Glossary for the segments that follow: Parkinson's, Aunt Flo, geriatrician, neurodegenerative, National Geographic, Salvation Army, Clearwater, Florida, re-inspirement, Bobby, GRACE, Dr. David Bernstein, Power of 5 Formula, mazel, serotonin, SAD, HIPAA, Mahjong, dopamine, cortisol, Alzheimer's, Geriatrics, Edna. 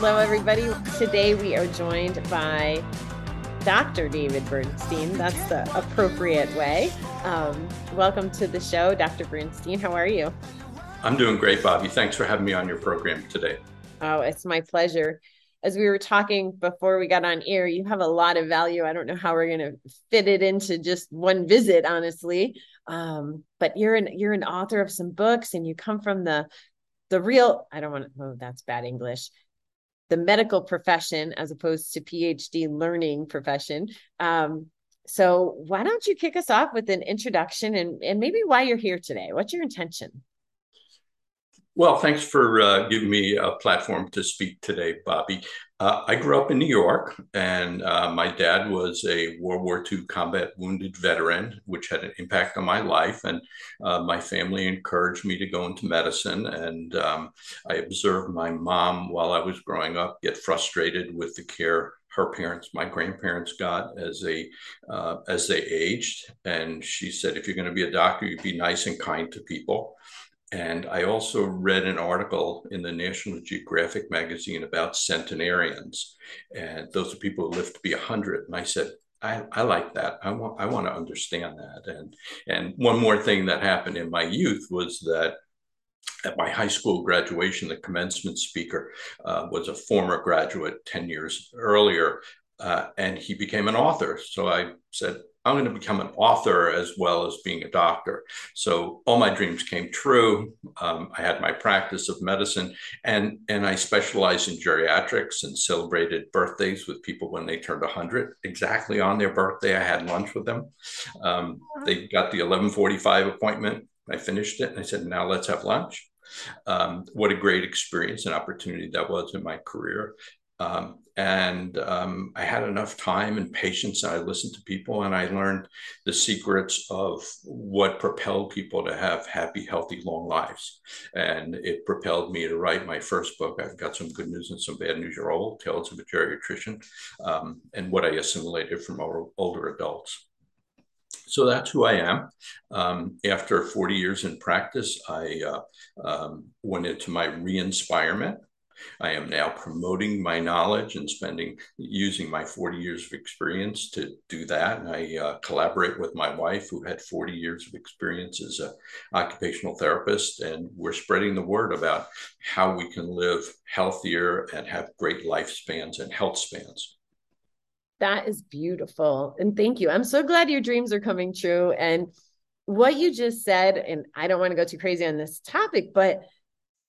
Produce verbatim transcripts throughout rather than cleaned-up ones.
Hello, everybody. Today we are joined by Doctor David Bernstein. That's the appropriate way. Um, welcome to the show, Doctor Bernstein. How are you? I'm doing great, Bobby. Thanks for having me on your program today. Oh, it's my pleasure. As we were talking before we got on air, you have a lot of value. I don't know how we're going to fit it into just one visit, honestly. Um, but you're an you're an author of some books, and you come from the the real. I don't want to. Oh, that's bad English. The medical profession, as opposed to PhD learning profession. Um, so why don't you kick us off with an introduction and and maybe why you're here today? What's your intention? Well, thanks for uh, giving me a platform to speak today, Bobby. Uh, I grew up in New York, and uh, my dad was a World War Two combat wounded veteran, which had an impact on my life. And uh, my family encouraged me to go into medicine. And um, I observed my mom while I was growing up get frustrated with the care her parents, my grandparents, got as a uh, as they aged. And she said, if you're going to be a doctor, you'd be nice and kind to people. And I also read an article in the National Geographic magazine about centenarians. And those are people who live to be one hundred. And I said, I, I like that. I want I want to understand that. And, and one more thing that happened in my youth was that at my high school graduation, the commencement speaker uh, was a former graduate ten years earlier, uh, and he became an author. So I said, I'm going to become an author as well as being a doctor. So all my dreams came true. Um, I had my practice of medicine, and, and I specialized in geriatrics and celebrated birthdays with people when they turned one hundred. Exactly on their birthday, I had lunch with them. Um, they got the eleven forty-five appointment. I finished it, and I said, now let's have lunch. Um, what a great experience and opportunity that was in my career. Um, and um, I had enough time and patience, and I listened to people, and I learned the secrets of what propelled people to have happy, healthy, long lives. And it propelled me to write my first book. I've got some good news and some bad news, your old tales of a geriatrician, um, and what I assimilated from older adults. So that's who I am. Um, after forty years in practice, I uh, um, went into my re-inspirement. I am now promoting my knowledge and spending, using my forty years of experience to do that. And I uh, collaborate with my wife, who had forty years of experience as an occupational therapist. And we're spreading the word about how we can live healthier and have great lifespans and health spans. That is beautiful. And thank you. I'm so glad your dreams are coming true. And what you just said, and I don't want to go too crazy on this topic, but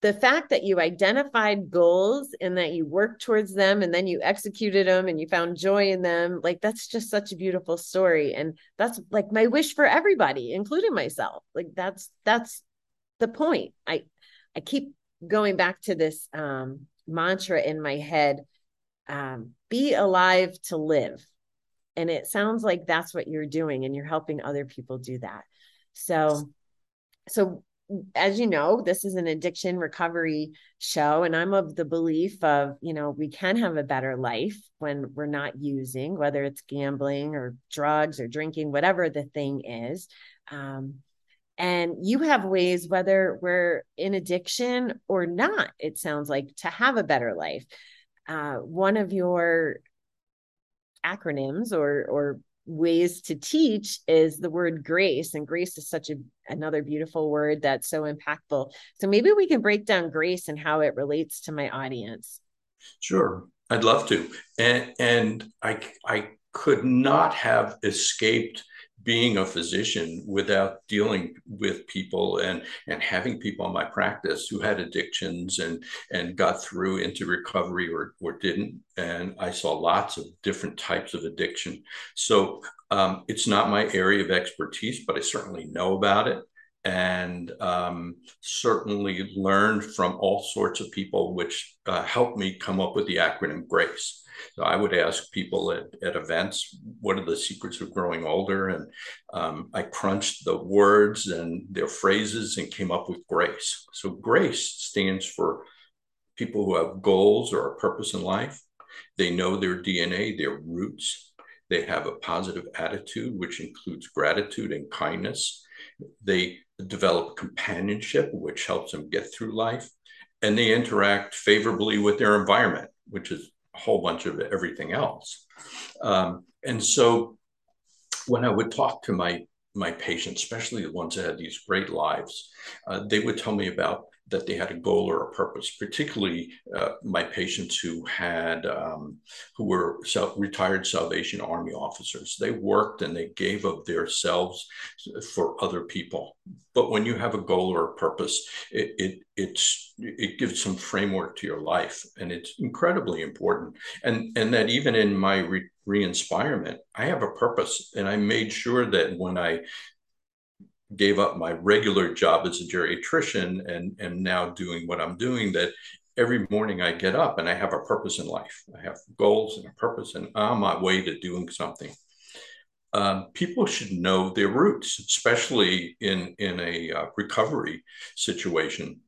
the fact that you identified goals and that you worked towards them and then you executed them and you found joy in them, like that's just such a beautiful story. And that's like my wish for everybody, including myself. Like that's, that's the point. I, I keep going back to this um, mantra in my head, um, be alive to live. And it sounds like that's what you're doing, and you're helping other people do that. So, so as you know, this is an addiction recovery show, and I'm of the belief of, you know, we can have a better life when we're not using, whether it's gambling or drugs or drinking, whatever the thing is. Um, and you have ways, whether we're in addiction or not, it sounds like, to have a better life. Uh, one of your acronyms or, or ways to teach is the word grace, and grace is such a another beautiful word that's so impactful. So maybe we can break down grace and how it relates to my audience. Sure, I'd love to. And and I I could not have escaped being a physician without dealing with people and and having people in my practice who had addictions and and got through into recovery or or didn't. And I saw lots of different types of addiction. So um, it's not my area of expertise, but I certainly know about it, and um, certainly learned from all sorts of people, which uh, helped me come up with the acronym GRACE. So I would ask people at, at events, what are the secrets of growing older? And um, I crunched the words and their phrases and came up with GRACE. So GRACE stands for people who have goals or a purpose in life. They know their D N A, their roots. They have a positive attitude, which includes gratitude and kindness. They develop companionship, which helps them get through life. And they interact favorably with their environment, which is a whole bunch of everything else. Um, and so when I would talk to my my patients, especially the ones that had these great lives, uh, they would tell me about that they had a goal or a purpose, particularly uh, my patients who had, um, who were self- retired Salvation Army officers. They worked and they gave of themselves for other people. But when you have a goal or a purpose, it, it, it's, it gives some framework to your life, and it's incredibly important. And, and that even in my re- re-inspirement, I have a purpose, and I made sure that when I gave up my regular job as a geriatrician and am now doing what I'm doing, that every morning I get up and I have a purpose in life. I have goals and a purpose, and on my way to doing something. Um, people should know their roots, especially in, in a uh, recovery situation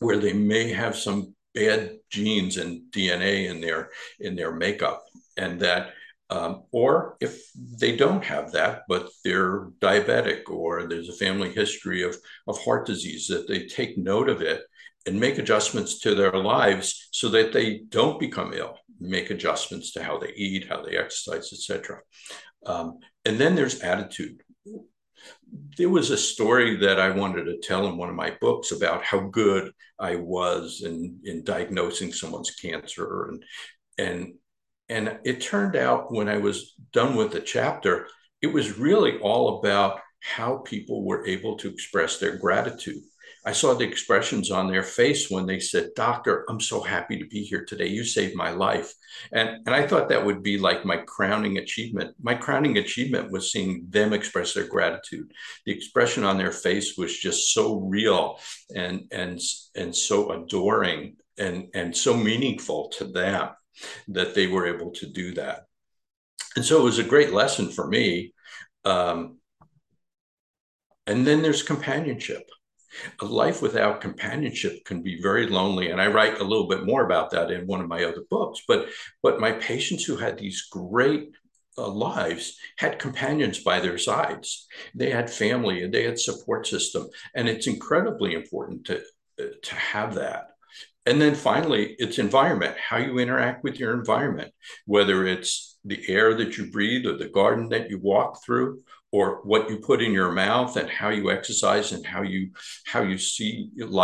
where they may have some bad genes and D N A in their, in their makeup, and that Um, or if they don't have that, but they're diabetic, or there's a family history of, of heart disease, that they take note of it and make adjustments to their lives so that they don't become ill, make adjustments to how they eat, how they exercise, et cetera. Um, and then there's attitude. There was a story that I wanted to tell in one of my books about how good I was in, in diagnosing someone's cancer, and, and And it turned out when I was done with the chapter, it was really all about how people were able to express their gratitude. I saw the expressions on their face when they said, "Doctor, I'm so happy to be here today. You saved my life." And, and I thought that would be like my crowning achievement. My crowning achievement was seeing them express their gratitude. The expression on their face was just so real and, and, and so adoring and, and so meaningful to them, that they were able to do that. And so it was a great lesson for me. Um, and then there's companionship. A life without companionship can be very lonely. And I write a little bit more about that in one of my other books. But, but my patients who had these great uh, lives had companions by their sides. They had family and they had support system. And it's incredibly important to, uh, to have that. And then finally, it's environment, how you interact with your environment, whether it's the air that you breathe or the garden that you walk through, or what you put in your mouth and how you exercise and how you how you see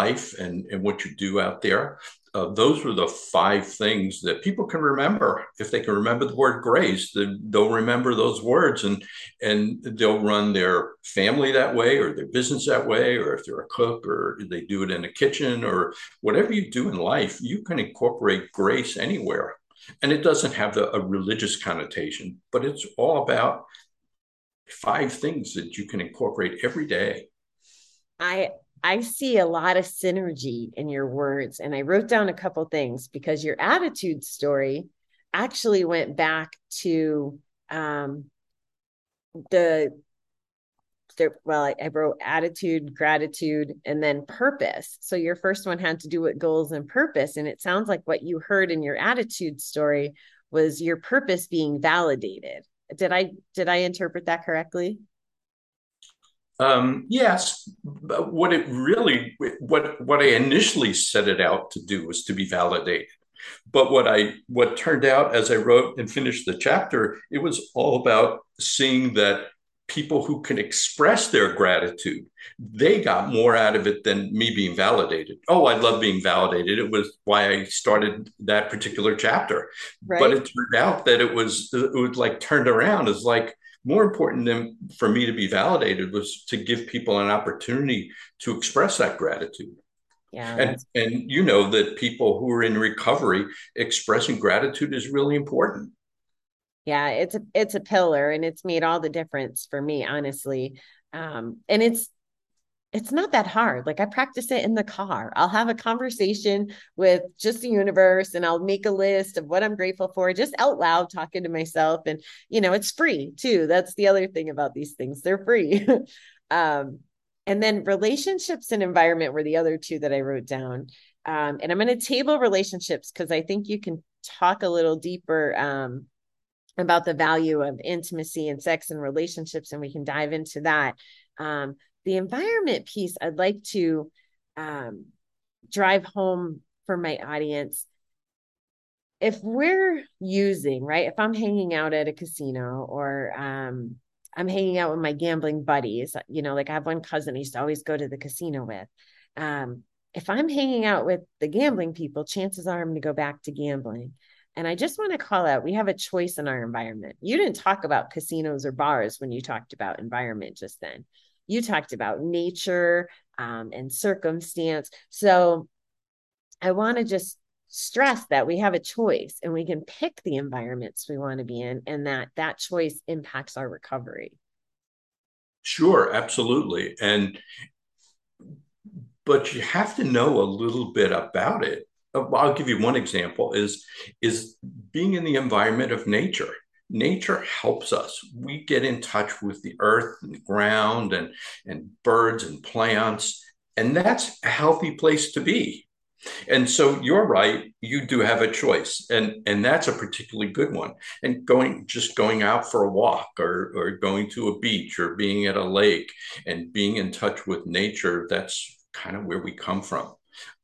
life and, and what you do out there. Uh, those were the five things that people can remember. If they can remember the word grace, they'll remember those words, and, and they'll run their family that way, or their business that way, or if they're a cook or they do it in a kitchen, or whatever you do in life, you can incorporate grace anywhere. And it doesn't have the, a religious connotation, but it's all about five things that you can incorporate every day. I I see a lot of synergy in your words, and I wrote down a couple things because your attitude story actually went back to um, the, the, well, I, I wrote attitude, gratitude, and then purpose. So your first one had to do with goals and purpose. And it sounds like what you heard in your attitude story was your purpose being validated. Did I, did I interpret that correctly? Um, yes, but what it really, what what I initially set it out to do was to be validated. But what I what turned out as I wrote and finished the chapter, it was all about seeing that people who can express their gratitude, they got more out of it than me being validated. Oh, I love being validated. It was why I started that particular chapter. Right. But it turned out that it was it was like turned around as like, more important than for me to be validated was to give people an opportunity to express that gratitude. Yeah, and, and you know that people who are in recovery, expressing gratitude is really important. Yeah, it's a, it's a pillar, and it's made all the difference for me, honestly. Um, and it's, it's not that hard. Like I practice it in the car. I'll have a conversation with just the universe, and I'll make a list of what I'm grateful for, just out loud talking to myself. And, you know, it's free too. That's the other thing about these things. They're free. um, and then relationships and environment were the other two that I wrote down. Um, and I'm going to table relationships because I think you can talk a little deeper um, about the value of intimacy and sex and relationships. And we can dive into that. Um, The environment piece, I'd like to um, drive home for my audience. if we're using, right, if I'm hanging out at a casino or um, I'm hanging out with my gambling buddies, you know, like I have one cousin I used to always go to the casino with. Um, if I'm hanging out with the gambling people, chances are I'm going to go back to gambling. And I just want to call out, we have a choice in our environment. You didn't talk about casinos or bars when you talked about environment just then. You talked about nature um, and circumstance. So I want to just stress that we have a choice and we can pick the environments we want to be in, and that that choice impacts our recovery. Sure, absolutely. And, but you have to know a little bit about it. I'll give you one example is, is being in the environment of nature. Nature helps us. We get in touch with the earth and the ground and, and birds and plants, and that's a healthy place to be. And so you're right, you do have a choice, and, and that's a particularly good one. And going, just going out for a walk or, or going to a beach or being at a lake and being in touch with nature, that's kind of where we come from.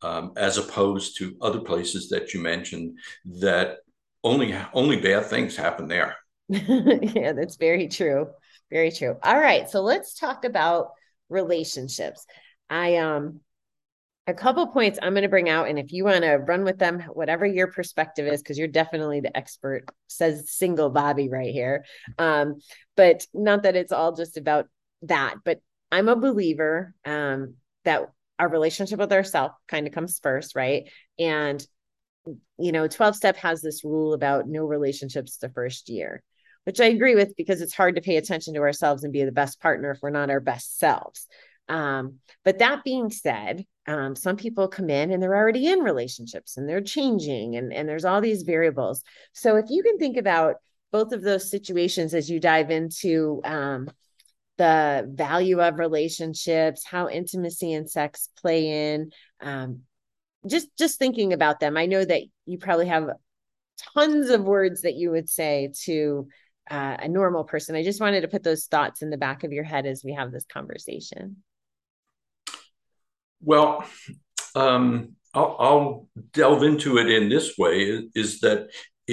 Um, as opposed to other places that you mentioned that only only bad things happen there. Yeah, that's very true. Very true. All right. So let's talk about relationships. I um a couple points I'm going to bring out, and if you want to run with them, whatever your perspective is, because you're definitely the expert, says single Bobby right here. Um, but not that it's all just about that, but I'm a believer um, that our relationship with ourselves kind of comes first, right? And, you know, twelve step has this rule about no relationships the first year, which I agree with, because it's hard to pay attention to ourselves and be the best partner if we're not our best selves. Um, but that being said, um, some people come in and they're already in relationships and they're changing, and, and there's all these variables. So if you can think about both of those situations as you dive into, um, the value of relationships, how intimacy and sex play in, um, just, just thinking about them. I know that you probably have tons of words that you would say to uh, a normal person. I just wanted to put those thoughts in the back of your head as we have this conversation. Well, um, I'll, I'll delve into it in this way, is, is that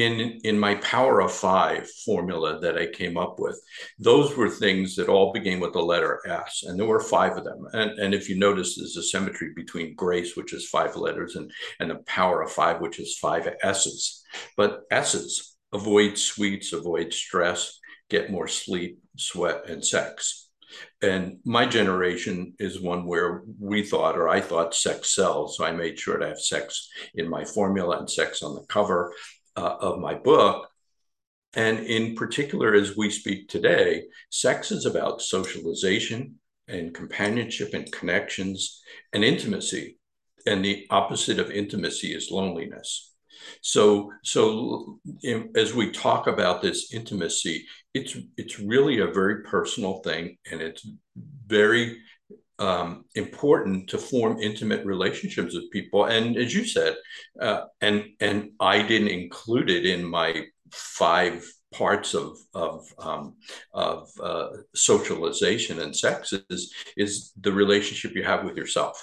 In, in my power of five formula that I came up with, those were things that all began with the letter S, and there were five of them. And, and if you notice, there's a symmetry between grace, which is five letters, and, and the power of five, which is five S's. But S's: avoid sweets, avoid stress, get more sleep, sweat, and sex. And my generation is one where we thought, or I thought, sex sells. So I made sure to have sex in my formula and sex on the cover Uh, of my book. And in particular, as we speak today, sex is about socialization and companionship and connections and intimacy. And the opposite of intimacy is loneliness. So, so in, as we talk about this intimacy, it's, it's really a very personal thing, and it's very Um, important to form intimate relationships with people. And as you said, uh, and and I didn't include it in my five parts of of um, of uh, socialization and sex is, is the relationship you have with yourself.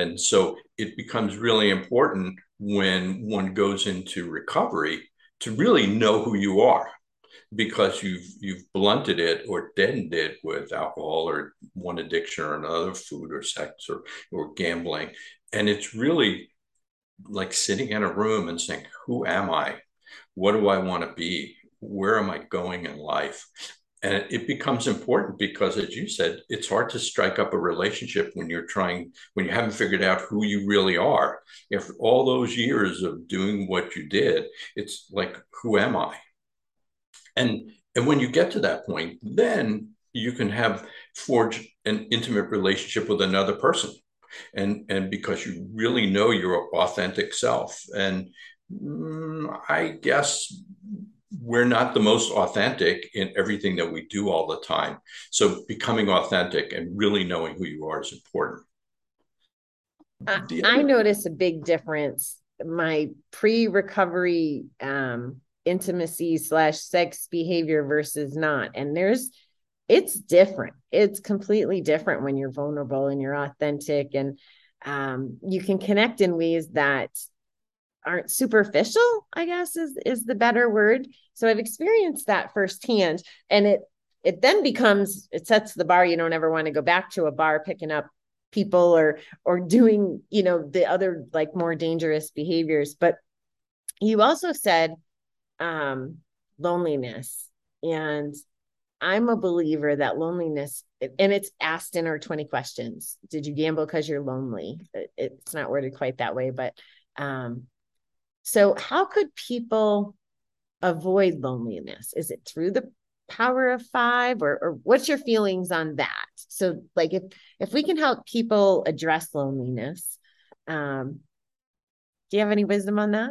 And so it becomes really important when one goes into recovery to really know who you are, because you've you've blunted it or deadened it with alcohol or one addiction or another, food or sex or, or gambling. And it's really like sitting in a room and saying, who am I? What do I want to be? Where am I going in life? And it, it becomes important because, as you said, it's hard to strike up a relationship when you're trying, when you haven't figured out who you really are. If all those years of doing what you did, it's like, who am I? And and when you get to that point, then you can have forged an intimate relationship with another person. And, and because you really know your authentic self. And mm, I guess we're not the most authentic in everything that we do all the time. So becoming authentic and really knowing who you are is important. I, I notice a big difference. My pre-recovery um intimacy slash sex behavior versus not. And there's, it's different. It's completely different when you're vulnerable and you're authentic, and um, you can connect in ways that aren't superficial, I guess is, is the better word. So I've experienced that firsthand, and it, it then becomes, it sets the bar. You don't ever want to go back to a bar picking up people or, or doing, you know, the other like more dangerous behaviors. But you also said, um, loneliness, and I'm a believer that loneliness, and it's asked in our twenty questions. Did you gamble because you're lonely? It's not worded quite that way, but, um, so how could people avoid loneliness? Is it through the power of five, or, or what's your feelings on that? So like, if, if we can help people address loneliness, um, do you have any wisdom on that?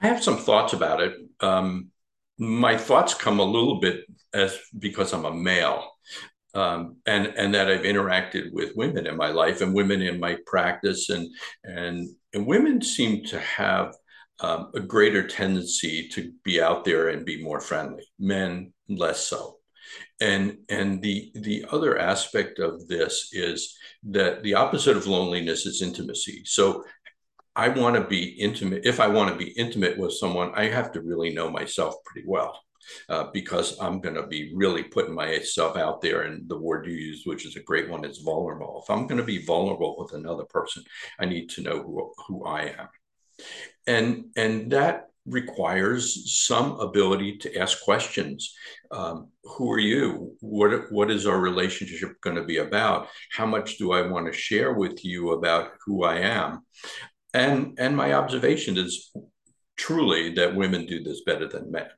I have some thoughts about it. Um, my thoughts come a little bit as because I'm a male, um, and, and that I've interacted with women in my life and women in my practice, and, and, and women seem to have Um, a greater tendency to be out there and be more friendly, men less so. And, and the, the other aspect of this is that the opposite of loneliness is intimacy. So I want to be intimate. If I want to be intimate with someone, I have to really know myself pretty well, uh, because I'm going to be really putting myself out there. And the word you use, which is a great one, is vulnerable. If I'm going to be vulnerable with another person, I need to know who, who I am. And, and that requires some ability to ask questions. Um, who are you? What, what is our relationship going to be about? How much do I want to share with you about who I am? And, and my observation is truly that women do this better than men.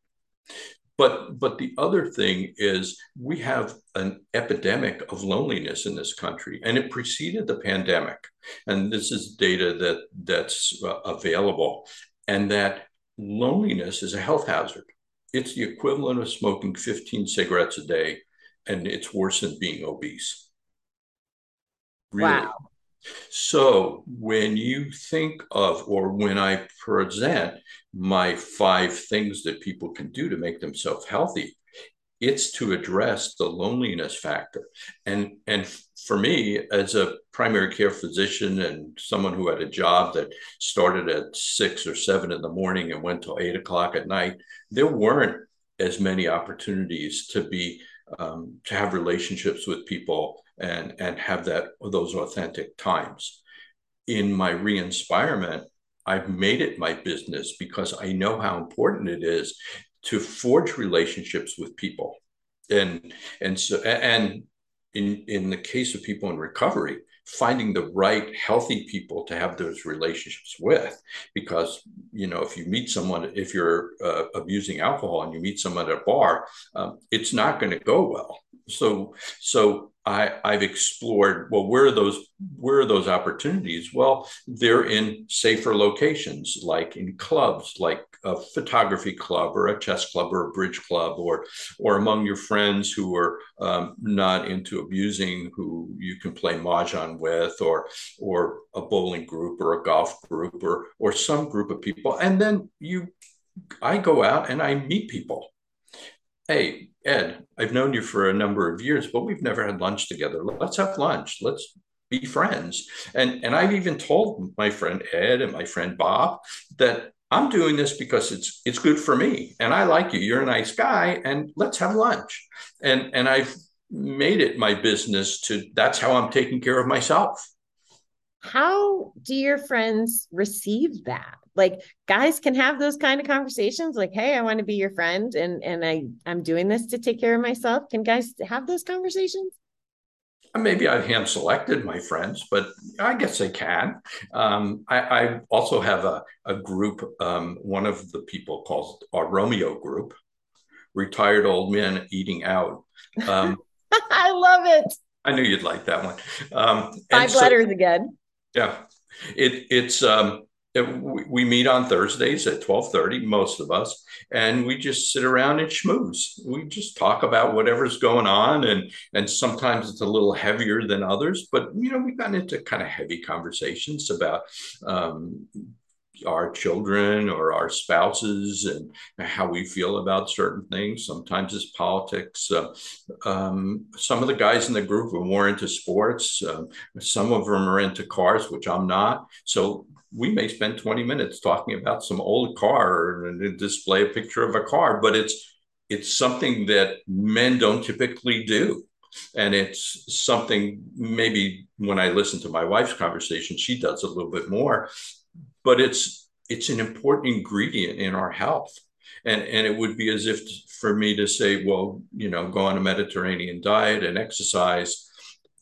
But, but the other thing is we have an epidemic of loneliness in this country, and it preceded the pandemic. And this is data that, that's uh, available, and that loneliness is a health hazard. It's the equivalent of smoking fifteen cigarettes a day, and it's worse than being obese. Really. Wow. So when you think of, or when I present my five things that people can do to make themselves healthy, it's to address the loneliness factor. And, and for me, as a primary care physician and someone who had a job that started at six or seven in the morning and went till eight o'clock at night, there weren't as many opportunities to be um, to have relationships with people and, and have that, those authentic times. In my re-inspirement, I've made it my business, because I know how important it is to forge relationships with people. And, and so, and in, in the case of people in recovery, finding the right healthy people to have those relationships with, because, you know, if you meet someone, if you're uh, abusing alcohol and you meet someone at a bar, um, it's not going to go well. So, so I, I've explored, well, where are those, where are those opportunities? Well, they're in safer locations, like in clubs, like a photography club or a chess club or a bridge club, or, or among your friends who are um, not into abusing, who you can play Mahjong with, or, or a bowling group or a golf group, or, or some group of people. And then you, I go out and I meet people. Hey, Ed, I've known you for a number of years, but we've never had lunch together. Let's have lunch. Let's be friends. And, and I've even told my friend Ed and my friend Bob that I'm doing this because it's it's good for me, and I like you. You're a nice guy, and let's have lunch. And, and I've made it my business to, that's how I'm taking care of myself. How do your friends receive that? Like, guys can have those kind of conversations, like, hey, I want to be your friend, and, and I, I'm doing this to take care of myself. Can guys have those conversations? Maybe I've hand selected my friends, but I guess they can. Um, I, I also have a, a group, um, one of the people calls our Romeo group, retired old men eating out. Um, I love it. I knew you'd like that one. Um, Five so, letters again. Yeah, it, it's um, it, we meet on Thursdays at twelve thirty, most of us, and we just sit around and schmooze. We just talk about whatever's going on, and and sometimes it's a little heavier than others, but you know, we've gotten into kind of heavy conversations about um, our children or our spouses and how we feel about certain things. Sometimes it's politics. Uh, um, some of the guys in the group are more into sports. Um, some of them are into cars, which I'm not. So we may spend twenty minutes talking about some old car and display a picture of a car, but it's it's something that men don't typically do. And it's something maybe when I listen to my wife's conversation, she does a little bit more, but it's it's an important ingredient in our health. And, and it would be as if for me to say, well, you know, go on a Mediterranean diet and exercise,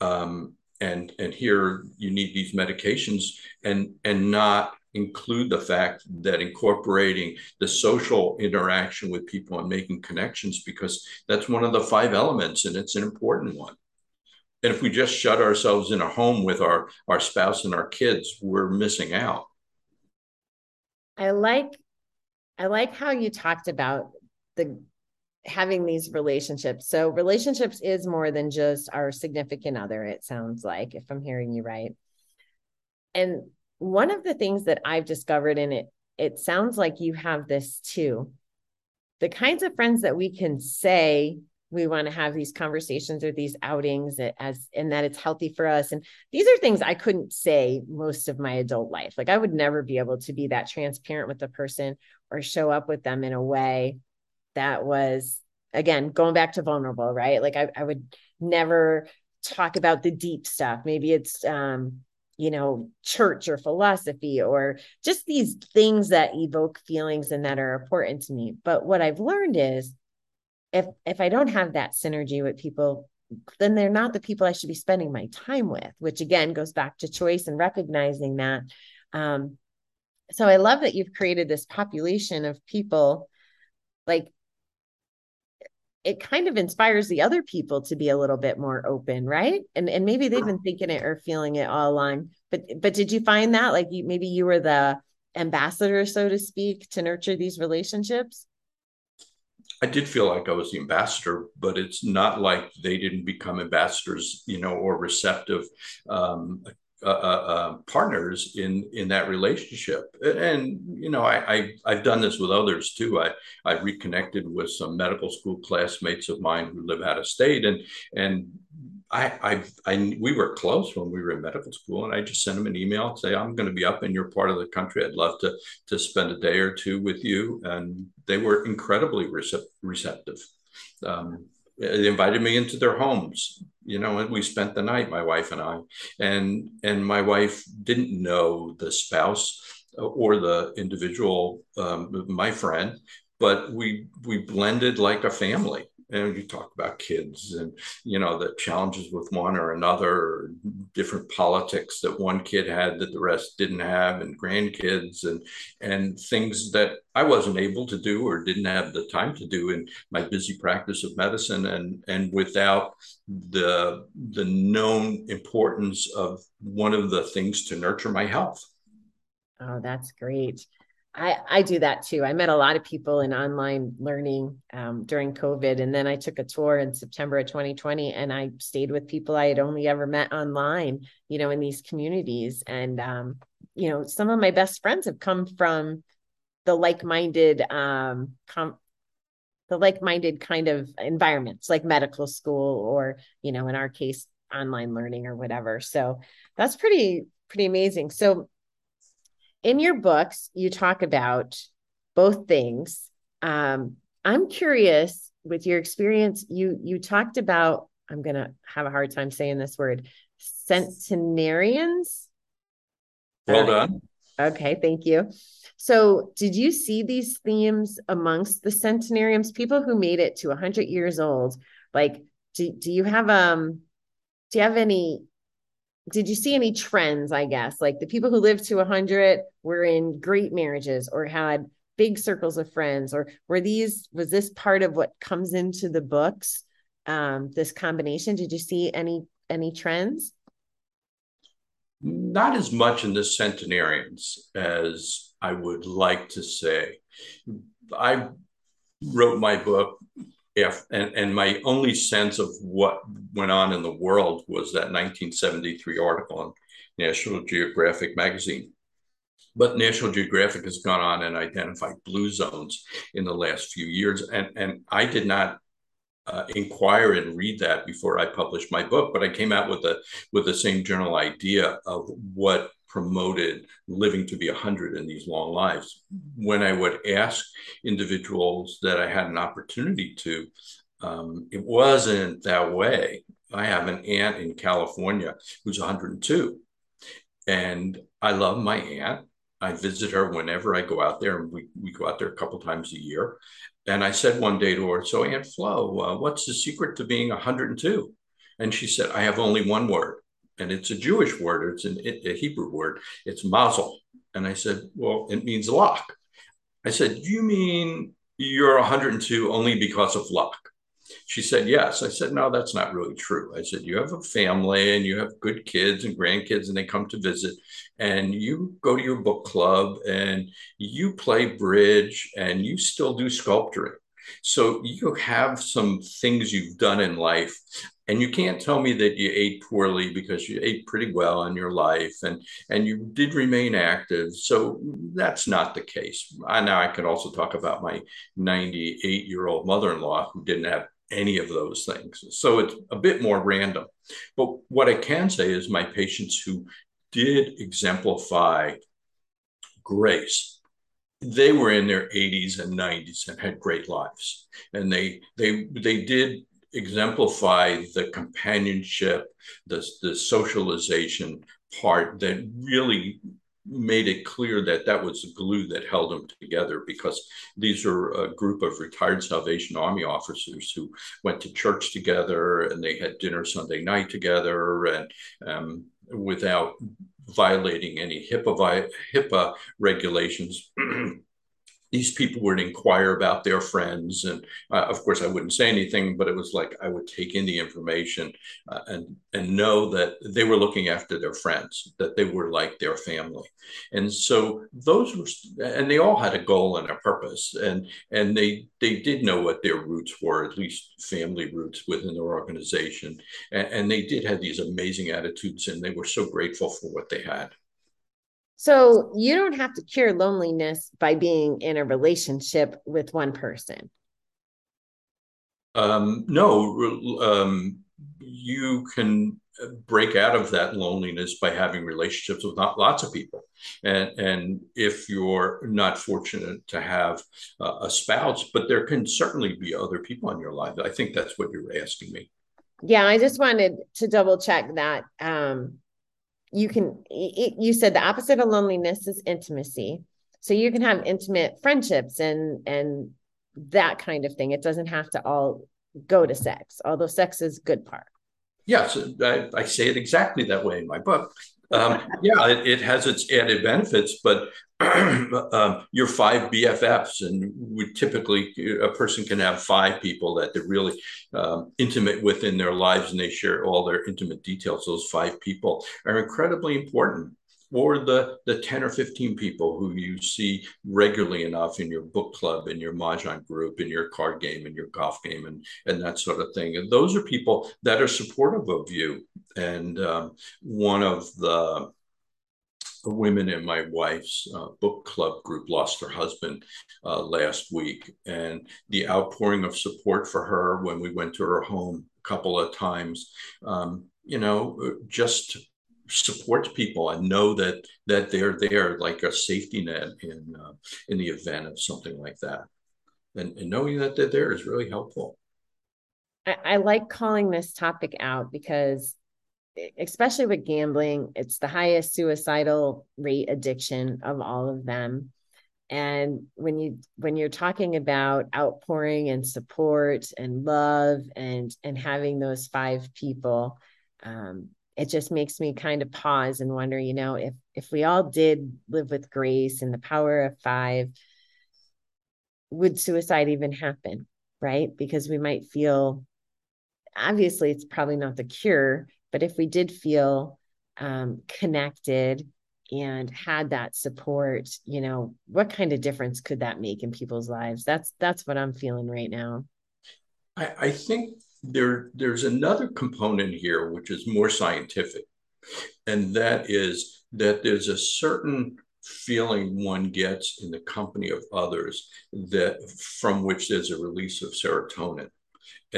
um, and and here you need these medications, and and not include the fact that incorporating the social interaction with people and making connections, because that's one of the five elements and it's an important one. And if we just shut ourselves in a home with our, our spouse and our kids, we're missing out. I like, I like how you talked about the having these relationships. So relationships is more than just our significant other, it sounds like, if I'm hearing you right. And one of the things that I've discovered, and it, it sounds like you have this too, the kinds of friends that we can say we want to have these conversations or these outings as, and that it's healthy for us. And these are things I couldn't say most of my adult life. Like I would never be able to be that transparent with a person or show up with them in a way that was, again, going back to vulnerable, right? Like I, I would never talk about the deep stuff. Maybe it's, um, you know, church or philosophy or just these things that evoke feelings and that are important to me. But what I've learned is if, if I don't have that synergy with people, then they're not the people I should be spending my time with, which again, goes back to choice and recognizing that. Um, so I love that you've created this population of people. Like it kind of inspires the other people to be a little bit more open, right? And and maybe they've been thinking it or feeling it all along, but, but did you find that like you, maybe you were the ambassador, so to speak, to nurture these relationships? I did feel like I was the ambassador, but it's not like they didn't become ambassadors, you know, or receptive um, uh, uh, partners in, in that relationship. And, you know, I, I, I've done this with others too. I, I reconnected with some medical school classmates of mine who live out of state. And, and I, I, I, we were close when we were in medical school, and I just sent them an email and say, I'm going to be up in your part of the country. I'd love to, to spend a day or two with you. And they were incredibly receptive. Um, they invited me into their homes, you know, and we spent the night, my wife and I, and, and my wife didn't know the spouse or the individual, um, my friend, but we, we blended like a family. And you talk about kids and, you know, the challenges with one or another, or different politics that one kid had that the rest didn't have, and grandkids and and things that I wasn't able to do or didn't have the time to do in my busy practice of medicine. And and without the the known importance of one of the things to nurture my health. Oh, that's great. I, I do that too. I met a lot of people in online learning um, during COVID. And then I took a tour in September of twenty twenty, and I stayed with people I had only ever met online, you know, in these communities. And, um, you know, some of my best friends have come from the like-minded, um, com- the like-minded kind of environments like medical school or, you know, in our case, online learning or whatever. So that's pretty, pretty amazing. So in your books, you talk about both things. Um, I'm curious with your experience, you, you talked about, I'm going to have a hard time saying this word, centenarians. Well done. Uh, okay. Thank you. So did you see these themes amongst the centenarians, people who made it to a hundred years old? Like, do, do you have, um, do you have any, did you see any trends, I guess, like the people who lived to one hundred were in great marriages or had big circles of friends, or were these, was this part of what comes into the books, um, this combination? Did you see any, any trends? Not as much in the centenarians as I would like to say. I wrote my book If, and, and my only sense of what went on in the world was that nineteen seventy-three article in National Geographic magazine. But National Geographic has gone on and identified blue zones in the last few years. And, and I did not uh, inquire and read that before I published my book, but I came out with, a, with the same general idea of what promoted living to be one hundred in these long lives. When I would ask individuals that I had an opportunity to, um, it wasn't that way. I have an aunt in California who's one hundred two, and I love my aunt. I visit her whenever I go out there, and we, we go out there a couple times a year. And I said one day to her, so Aunt Flo, uh, what's the secret to being one hundred two? And she said, I have only one word. And it's a Jewish word. It's an, a Hebrew word. It's mazel. And I said, well, it means luck. I said, you mean you're one hundred two only because of luck? She said, yes. I said, no, that's not really true. I said, you have a family and you have good kids and grandkids, and they come to visit, and you go to your book club and you play bridge and you still do sculpturing. So you have some things you've done in life, and you can't tell me that you ate poorly, because you ate pretty well in your life, and, and you did remain active. So that's not the case. I, now I can also talk about my ninety-eight-year-old mother-in-law who didn't have any of those things. So it's a bit more random. But what I can say is my patients who did exemplify grace, they were in their eighties and nineties and had great lives. And they they they did exemplify the companionship, the, the socialization part that really made it clear that that was the glue that held them together, because these are a group of retired Salvation Army officers who went to church together, and they had dinner Sunday night together, and um, without violating any HIPAA, HIPAA regulations. These people would inquire about their friends. And uh, of course, I wouldn't say anything, but it was like I would take in the information uh, and, and know that they were looking after their friends, that they were like their family. And so those were, and they all had a goal and a purpose. And, and they, they did know what their roots were, at least family roots within their organization. And, and they did have these amazing attitudes, and they were so grateful for what they had. So you don't have to cure loneliness by being in a relationship with one person. Um, no, um, you can break out of that loneliness by having relationships with not lots of people. And, and if you're not fortunate to have uh, a spouse, but there can certainly be other people in your life. I think that's what you're asking me. Yeah, I just wanted to double check that. Um, You can, you said the opposite of loneliness is intimacy. So you can have intimate friendships and, and that kind of thing. It doesn't have to all go to sex, although sex is a good part. Yes, I, I say it exactly that way in my book. Um, yeah, it, it has its added benefits, but um, your five B F Fs, and we typically, a person can have five people that they're really um, intimate with in their lives, and they share all their intimate details. Those five people are incredibly important. Or the, the ten or fifteen people who you see regularly enough in your book club, in your Mahjong group, in your card game, in your golf game, and, and that sort of thing. And those are people that are supportive of you. And um, one of the women in my wife's uh, book club group lost her husband uh, last week. And the outpouring of support for her when we went to her home a couple of times, um, you know, just support people and know that that they're there like a safety net in uh, in the event of something like that, and, and knowing that they're there is really helpful. I, I like calling this topic out because, especially with gambling, it's the highest suicidal rate addiction of all of them. And when you when you're talking about outpouring and support and love and and having those five people, um, it just makes me kind of pause and wonder, you know, if, if we all did live with grace and the power of five, would suicide even happen, right? Because we might feel, obviously it's probably not the cure, but if we did feel um, connected and had that support, you know, what kind of difference could that make in people's lives? That's, that's what I'm feeling right now. I, I think There, there's another component here, which is more scientific, and that is that there's a certain feeling one gets in the company of others that from which there's a release of serotonin.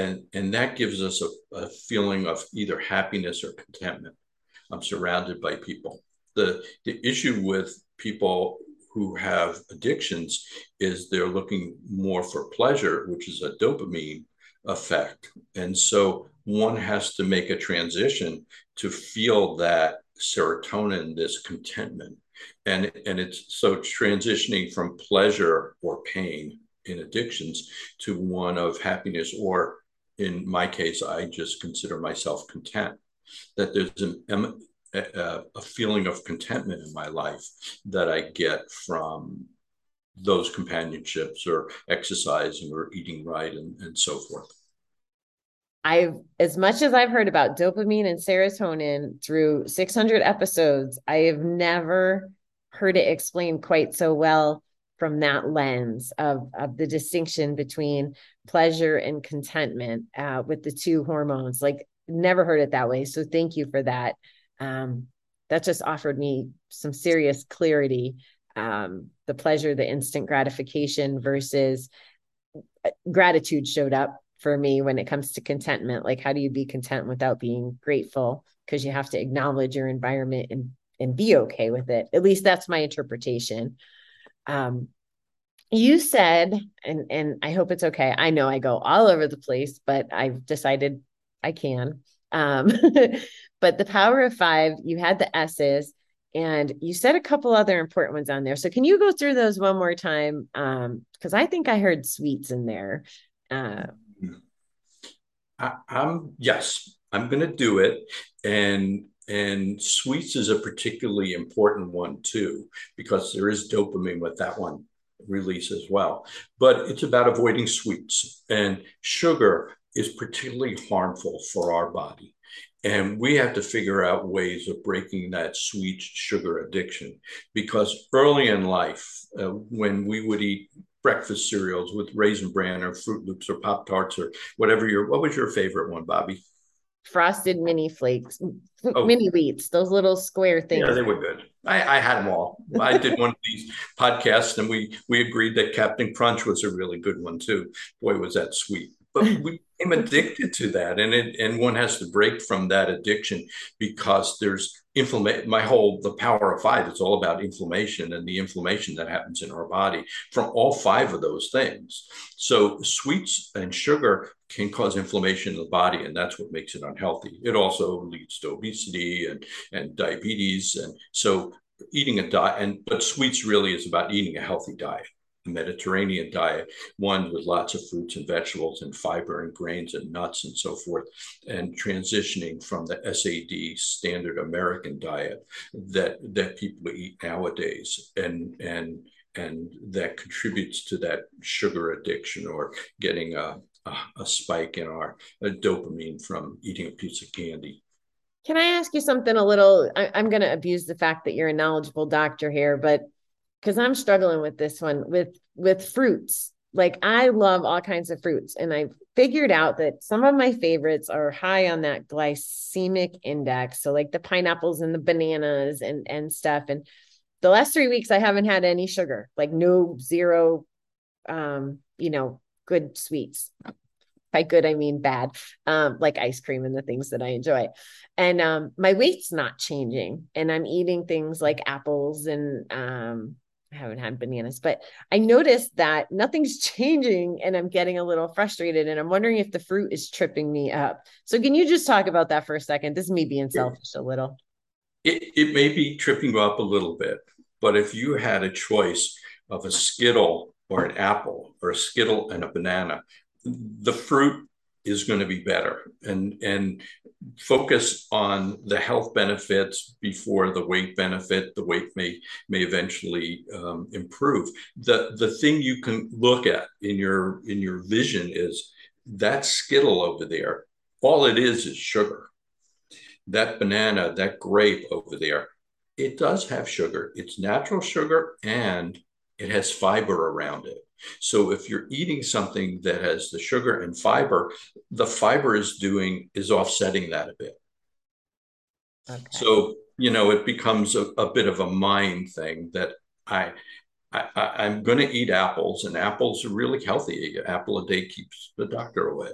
And, and that gives us a, a feeling of either happiness or contentment. I'm surrounded by people. the the issue with people who have addictions is they're looking more for pleasure, which is a dopamine effect. And so one has to make a transition to feel that serotonin, this contentment. And, and it's so transitioning from pleasure or pain in addictions to one of happiness, or in my case, I just consider myself content, that there's an, a, a feeling of contentment in my life that I get from those companionships or exercising or eating right and, and so forth. I've, as much as I've heard about dopamine and serotonin through six hundred episodes, I have never heard it explained quite so well from that lens of, of the distinction between pleasure and contentment uh, with the two hormones. Like, never heard it that way. So thank you for that. Um, that just offered me some serious clarity. Um, the pleasure, the instant gratification versus gratitude showed up for me when it comes to contentment. Like, how do you be content without being grateful? Because you have to acknowledge your environment and, and be okay with it. At least that's my interpretation. Um, you said, and, and I hope it's okay. I know I go all over the place, but I've decided I can. Um, but the power of five, you had the S's, and you said a couple other important ones on there. So can you go through those one more time? Um, because I think I heard sweets in there. Uh, I, I'm yes, I'm going to do it. And, and sweets is a particularly important one too, because there is dopamine with that one release as well, but it's about avoiding sweets, and sugar is particularly harmful for our body. And we have to figure out ways of breaking that sweet sugar addiction, because early in life, uh, when we would eat breakfast cereals with Raisin Bran or Fruit Loops or Pop Tarts or whatever your, what was your favorite one, Bobby? Frosted mini flakes, oh. mini wheats, those little square things. Yeah, they were good. I, I had them all. I did one of these podcasts, and we, we agreed that Captain Crunch was a really good one too. Boy, was that sweet. But we became addicted to that. And it, and one has to break from that addiction, because there's inflammation. My whole, the power of five is all about inflammation and the inflammation that happens in our body from all five of those things. So sweets and sugar can cause inflammation in the body, and that's what makes it unhealthy. It also leads to obesity and, and diabetes. And so eating a diet, and but sweets really is about eating a healthy diet. Mediterranean diet, one with lots of fruits and vegetables and fiber and grains and nuts and so forth, and transitioning from the S A D standard American diet that that people eat nowadays, and and and that contributes to that sugar addiction, or getting a, a, a spike in our dopamine from eating a piece of candy. Can I ask you something a little, I, I'm going to abuse the fact that you're a knowledgeable doctor here, but because I'm struggling with this one with, with fruits. Like, I love all kinds of fruits, and I figured out that some of my favorites are high on that glycemic index. So like the pineapples and the bananas and, and stuff. And the last three weeks I haven't had any sugar, like no zero, um, you know, good sweets. By good, I mean bad, um, like ice cream and the things that I enjoy. And um, my weight's not changing, and I'm eating things like apples and um, I haven't had bananas, but I noticed that nothing's changing, and I'm getting a little frustrated, and I'm wondering if the fruit is tripping me up. So can you just talk about that for a second? This is me being selfish a little. It, it may be tripping you up a little bit, but if you had a choice of a Skittle or an apple, or a Skittle and a banana, the fruit is going to be better, and and focus on the health benefits before the weight benefit. The weight may may eventually um, improve. The the thing you can look at in your in your vision is that Skittle over there. All it is is sugar. That banana, that grape over there, it does have sugar. It's natural sugar, and it has fiber around it. So if you're eating something that has the sugar and fiber, the fiber is doing is offsetting that a bit. Okay. So, you know, it becomes a, a bit of a mind thing that I, I, I'm going to eat apples, and apples are really healthy. An apple a day keeps the doctor away.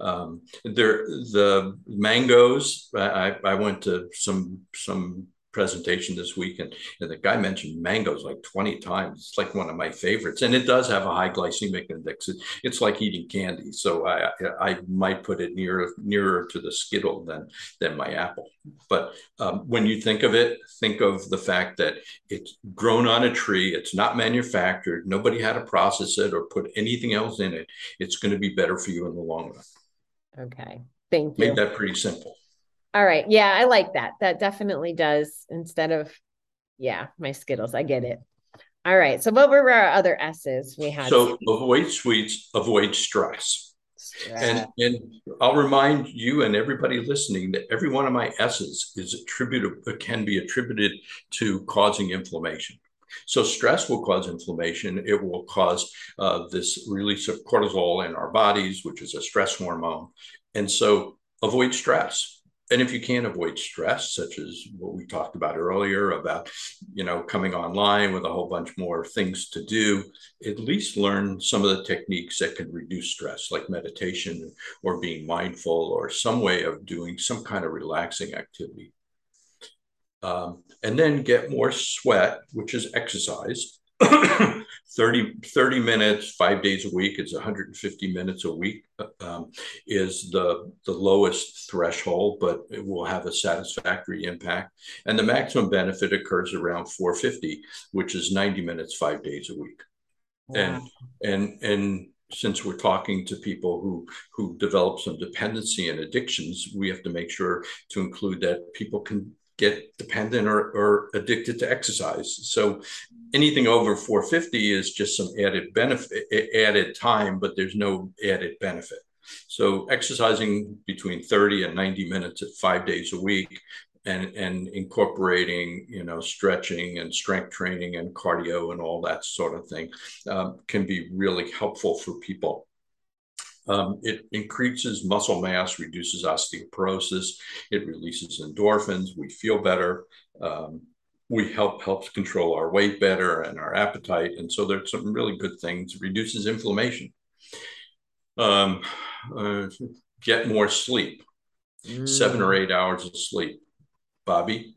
Um, there, the mangoes, I, I went to some, some presentation this week, and, and the guy mentioned mangoes like twenty times. It's like one of my favorites, and it does have a high glycemic index. It, it's like eating candy. So I I might put it nearer nearer to the Skittle than than my apple. But um, when you think of it, think of the fact that it's grown on a tree. It's not manufactured. Nobody had to process it or put anything else in it. It's going to be better for you in the long run. Okay, thank you. Made that pretty simple. All right. Yeah, I like that. That definitely does. Instead of, yeah, my Skittles, I get it. All right. So what were our other S's we had? So avoid sweets, avoid stress. stress. And, and I'll remind you and everybody listening that every one of my S's is attributable, can be attributed to causing inflammation. So stress will cause inflammation. It will cause uh, this release of cortisol in our bodies, which is a stress hormone. And so avoid stress. And if you can't avoid stress, such as what we talked about earlier about, you know, coming online with a whole bunch more things to do, at least learn some of the techniques that can reduce stress, like meditation or being mindful or some way of doing some kind of relaxing activity. Um, and then get more sweat, which is exercise. thirty, thirty minutes, five days a week, it's one hundred fifty minutes a week um, is the, the lowest threshold, but it will have a satisfactory impact. And the maximum benefit occurs around four fifty, which is ninety minutes, five days a week. Wow. And, and, and since we're talking to people who, who develop some dependency and addictions, we have to make sure to include that people can get dependent or, or addicted to exercise. So anything over four fifty is just some added benefit, added time, but there's no added benefit. So exercising between thirty and ninety minutes at five days a week, and, and incorporating, you know, stretching and strength training and cardio and all that sort of thing um, can be really helpful for people. Um, it increases muscle mass, reduces osteoporosis, it releases endorphins, we feel better, um, we help helps control our weight better and our appetite. And so there's some really good things. Reduces inflammation. Um, uh, get more sleep, mm. seven or eight hours of sleep. Bobby,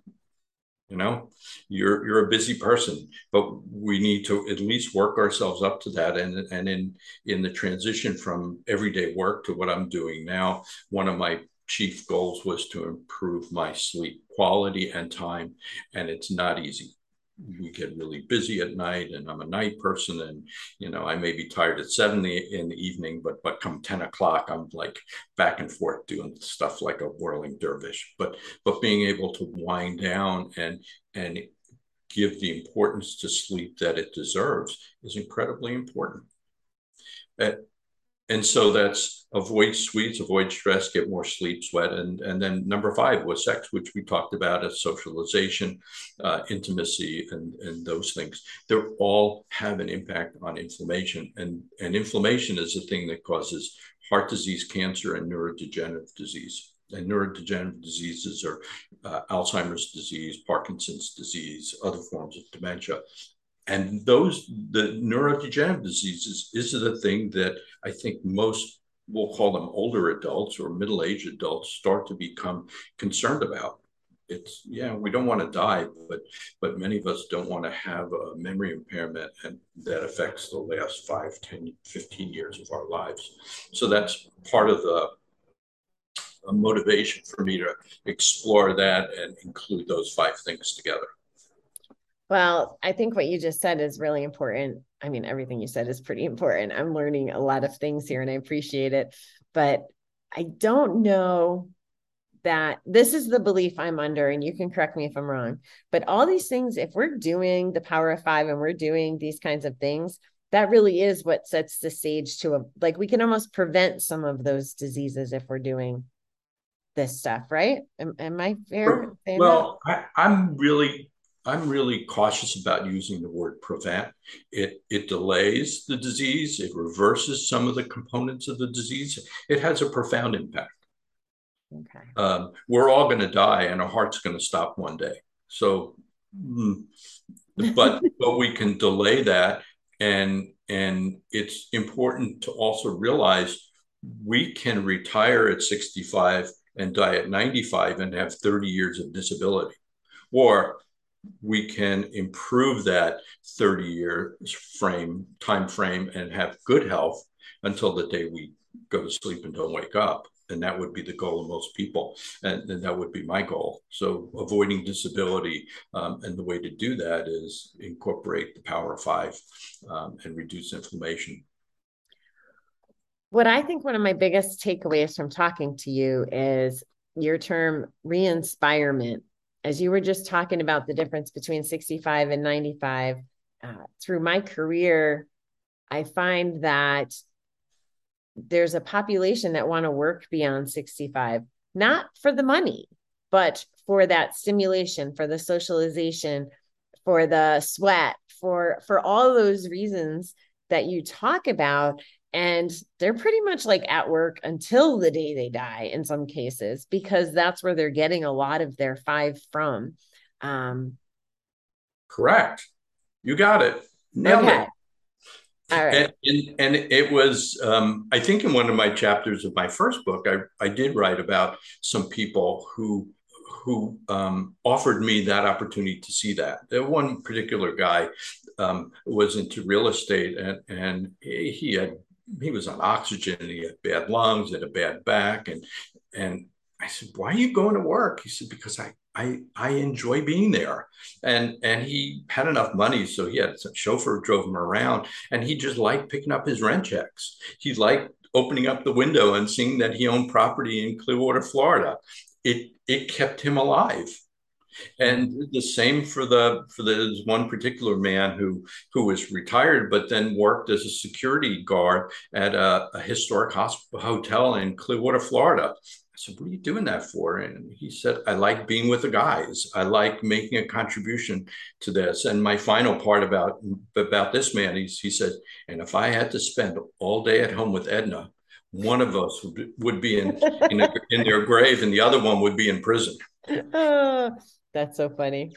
you know, you're you're a busy person, but we need to at least work ourselves up to that. And, and in, in the transition from everyday work to what I'm doing now, one of my chief goals was to improve my sleep quality and time. And it's not easy. We get really busy at night, and I'm a night person, and, you know, I may be tired at seven in the evening, but, but come ten o'clock, I'm like back and forth doing stuff like a whirling dervish, but, but being able to wind down and, and give the importance to sleep that it deserves is incredibly important. And, and so that's avoid sweets, avoid stress, get more sleep, sweat. And, and then number five was sex, which we talked about as socialization, uh, intimacy, and, and those things. They're all have an impact on inflammation. And, and inflammation is the thing that causes heart disease, cancer, and neurodegenerative disease. And neurodegenerative diseases are uh, Alzheimer's disease, Parkinson's disease, other forms of dementia. And those, the neurodegenerative diseases, is the thing that I think most, we'll call them older adults or middle-aged adults, start to become concerned about. It's, yeah, we don't want to die, but but many of us don't want to have a memory impairment, and that affects the last five, ten, fifteen years of our lives. So that's part of the a motivation for me to explore that and include those five things together. Well, I think what you just said is really important. I mean, everything you said is pretty important. I'm learning a lot of things here, and I appreciate it. But I don't know that this is the belief I'm under, and you can correct me if I'm wrong, but all these things, if we're doing the power of five and we're doing these kinds of things, that really is what sets the stage to a, like, we can almost prevent some of those diseases if we're doing this stuff, right? Am, am I fair? Well, I, I'm really... I'm really cautious about using the word prevent. It it delays the disease. It reverses some of the components of the disease. It has a profound impact. Okay. Um, we're all going to die, and our heart's going to stop one day. So, but but we can delay that, and and it's important to also realize we can retire at sixty-five and die at ninety-five and have thirty years of disability. or we can improve that thirty year frame, time frame, and have good health until the day we go to sleep and don't wake up. And that would be the goal of most people. And, and that would be my goal. So avoiding disability. Um, and the way to do that is incorporate the power of five um, and reduce inflammation. What I think one of my biggest takeaways from talking to you is your term re-inspirement. As you were just talking about the difference between sixty-five and ninety-five, uh, through my career, I find that there's a population that want to work beyond sixty-five, not for the money, but for that stimulation, for the socialization, for the sweat, for, for all those reasons that you talk about. And they're pretty much like at work until the day they die in some cases, because that's where they're getting a lot of their five from. Um, Correct. You got it. Nailed okay. it. All right. And, and, and it was, um, I think in one of my chapters of my first book, I, I did write about some people who who um, offered me that opportunity to see that. One particular guy um, was into real estate, and, and he had he was on oxygen, and he had bad lungs and a bad back. And and I said, why are you going to work? He said, because I I, I enjoy being there. And, and he had enough money, so he had some chauffeur drove him around, and he just liked picking up his rent checks. He liked opening up the window and seeing that he owned property in Clearwater, Florida. It, it kept him alive. And the same for the for the one particular man who who was retired, but then worked as a security guard at a, a historic hospital, hotel in Clearwater, Florida. I said, what are you doing that for? And he said, I like being with the guys. I like making a contribution to this. And my final part about, about this man, he, he said, and if I had to spend all day at home with Edna, one of us would, would be in, in, a, in their grave and the other one would be in prison. Oh, that's so funny.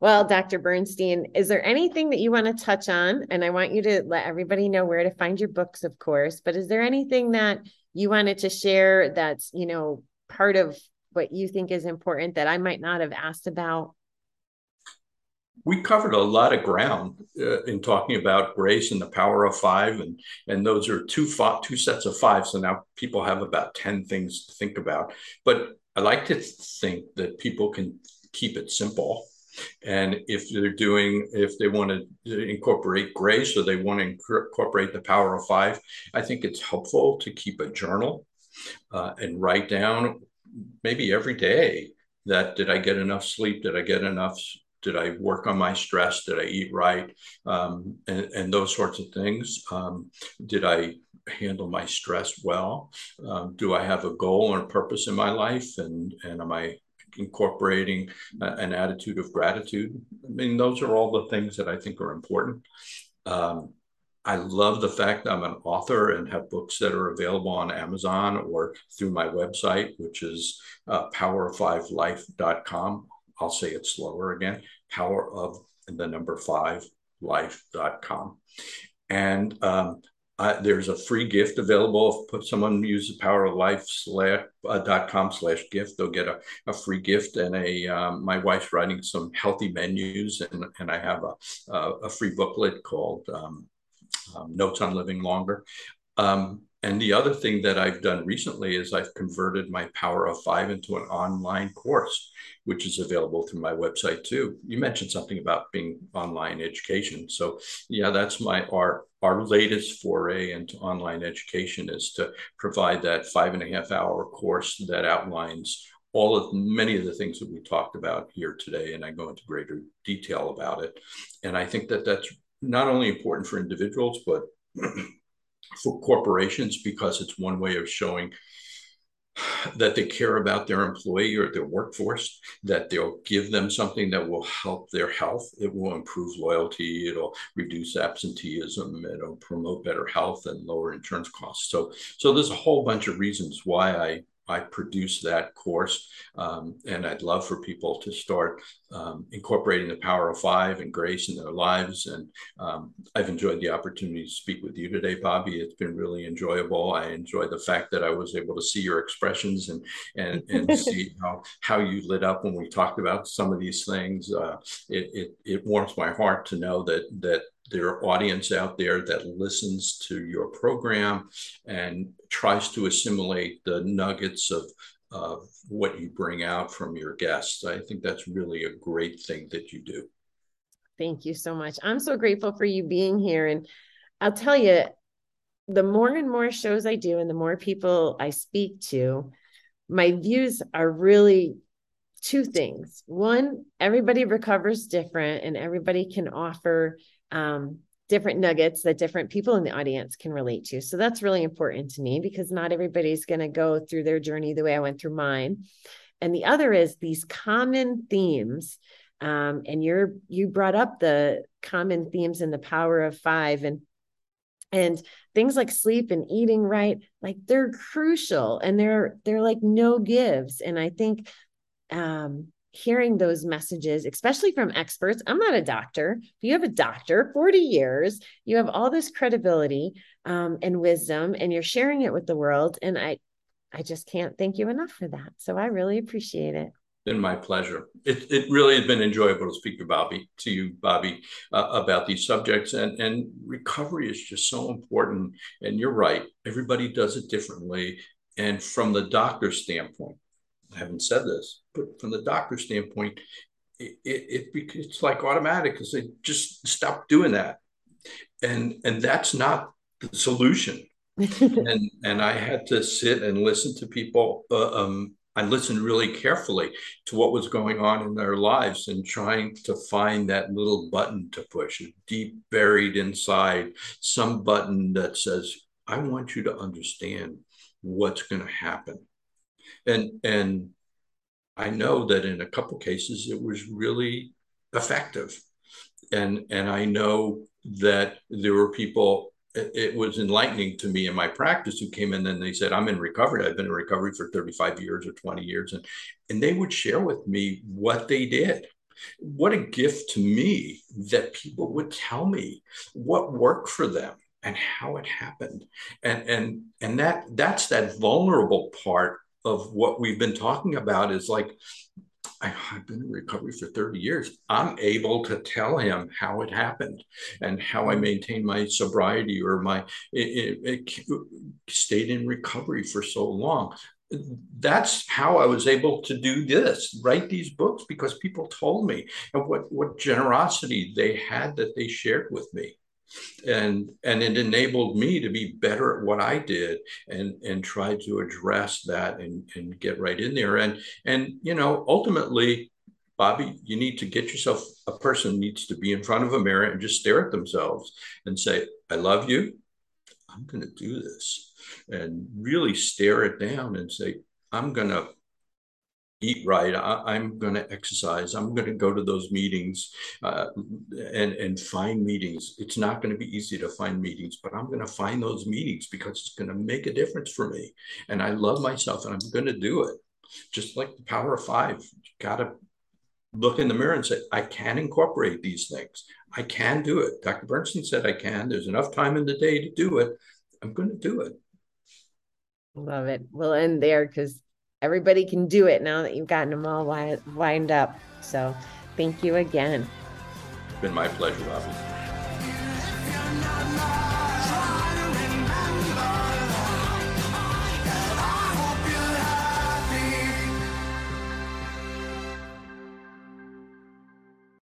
Well, Doctor Bernstein, is there anything that you want to touch on? And I want you to let everybody know where to find your books, of course, but is there anything that you wanted to share that's, you know, part of what you think is important that I might not have asked about? We covered a lot of ground uh, in talking about grace and the power of five. And, and those are two, five, two sets of five. So now people have about ten things to think about. But I like to think that people can keep it simple. And if they're doing, if they want to incorporate grace or they want to incorporate the power of five, I think it's helpful to keep a journal uh, and write down maybe every day that, did I get enough sleep? Did I get enough? Did I work on my stress? Did I eat right? Um, and, and those sorts of things. Um, did I handle my stress well? Um, do I have a goal and a purpose in my life? And, and am I incorporating uh, an attitude of gratitude? I mean, those are all the things that I think are important. Um, I love the fact that I'm an author and have books that are available on Amazon or through my website, which is uh, power of five life dot com. I'll say it slower again, power of the number five life dot com. And um, Uh, there's a free gift available. If someone uses power of life dot com slash gift, they'll get a, a free gift. And a um, my wife's writing some healthy menus, and, and I have a, a, a free booklet called um, um, Notes on Living Longer. Um, and the other thing that I've done recently is I've converted my Power of Five into an online course, which is available through my website too. You mentioned something about being online education. So yeah, that's my, our, our latest foray into online education is to provide that five and a half hour course that outlines all of many of the things that we talked about here today. And I go into greater detail about it. And I think that that's not only important for individuals, but for corporations, because it's one way of showing that they care about their employee or their workforce, that they'll give them something that will help their health. It will improve loyalty. It'll reduce absenteeism. It'll promote better health and lower insurance costs. So, so there's a whole bunch of reasons why I I produce that course, um, and I'd love for people to start um, incorporating the power of five and grace in their lives. And um, I've enjoyed the opportunity to speak with you today, Bobby. It's been really enjoyable. I enjoy the fact that I was able to see your expressions and and, and see how, how you lit up when we talked about some of these things. Uh, it, it, it warms my heart to know that that there are audience out there that listens to your program and tries to assimilate the nuggets of, of what you bring out from your guests. I think that's really a great thing that you do. Thank you so much. I'm so grateful for you being here. And I'll tell you, the more and more shows I do and the more people I speak to, my views are really two things. One, everybody recovers different and everybody can offer Um, different nuggets that different people in the audience can relate to. So that's really important to me, because not everybody's going to go through their journey the way I went through mine. And the other is these common themes. Um, and you're, you brought up the common themes in the power of five, and, and things like sleep and eating right. Like, they're crucial, and they're, they're like no gives. And I think, um, hearing those messages, especially from experts. I'm not a doctor, but you have a doctor, forty years, you have all this credibility um, and wisdom, and you're sharing it with the world. And I, I just can't thank you enough for that. So I really appreciate it. Been my pleasure. It, it really has been enjoyable to speak to Bobby, to you, Bobby, uh, about these subjects. And, and recovery is just so important. And you're right. Everybody does it differently. And from the doctor's standpoint, I haven't said this, but from the doctor's standpoint, it, it, it it's like automatic, because they just stop doing that. And, and that's not the solution. and, and I had to sit and listen to people. Uh, um, I listened really carefully to what was going on in their lives and trying to find that little button to push, deep buried inside, some button that says, I want you to understand what's going to happen. And and I know that in a couple of cases, it was really effective. And, and I know that there were people, it, it was enlightening to me in my practice, who came in and they said, I'm in recovery. I've been in recovery for thirty-five years or twenty years. And, and they would share with me what they did. What a gift to me that people would tell me what worked for them and how it happened. And, and, and that that's that vulnerable part of what we've been talking about, is like, I've been in recovery for thirty years. I'm able to tell him how it happened and how I maintained my sobriety, or my it, it, it stayed in recovery for so long. That's how I was able to do this, write these books, because people told me, and what, what generosity they had that they shared with me. And, and it enabled me to be better at what I did, and, and try to address that and, and get right in there. And, and, you know, ultimately, Bobby, you need to get yourself, a person needs to be in front of a mirror and just stare at themselves and say, I love you. I'm going to do this, and really stare it down and say, I'm going to eat right. I, I'm going to exercise. I'm going to go to those meetings uh, and, and find meetings. It's not going to be easy to find meetings, but I'm going to find those meetings, because it's going to make a difference for me. And I love myself, and I'm going to do it. Just like the power of five, you got to look in the mirror and say, I can incorporate these things. I can do it. Doctor Bernstein said I can. There's enough time in the day to do it. I'm going to do it. Love it. We'll end there, because everybody can do it now that you've gotten them all lined up. So thank you again. It's been my pleasure, Bobby.